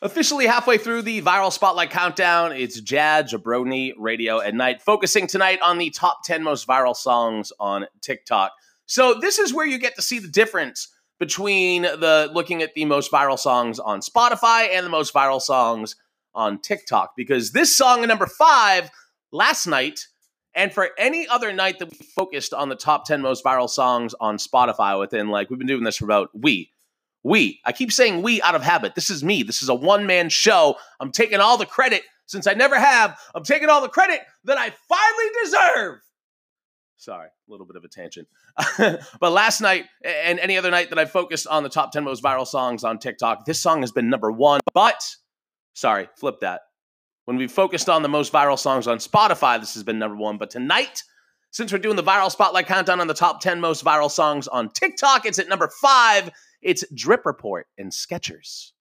Officially halfway through the Viral Spotlight Countdown, it's Jad Jabroni Radio at Night, focusing tonight on the top 10 most viral songs on TikTok. So this is where you get to see the difference between looking at the most viral songs on Spotify and the most viral songs on TikTok, because this song at number 5 last night, and for any other night that we focused on the top 10 most viral songs on Spotify within, like, we've been doing this for about I keep saying we out of habit. This is me. This is a one-man show. I'm taking all the credit, since I never have. I'm taking all the credit that I finally deserve. Sorry, a little bit of a tangent. But last night and any other night that I focused on the top 10 most viral songs on TikTok, this song has been number 1. But, sorry, flip that. When we focused on the most viral songs on Spotify, this has been number 1. But tonight, since we're doing the Viral Spotlight Countdown on the top 10 most viral songs on TikTok, it's at number 5. It's Drip Report and Skechers.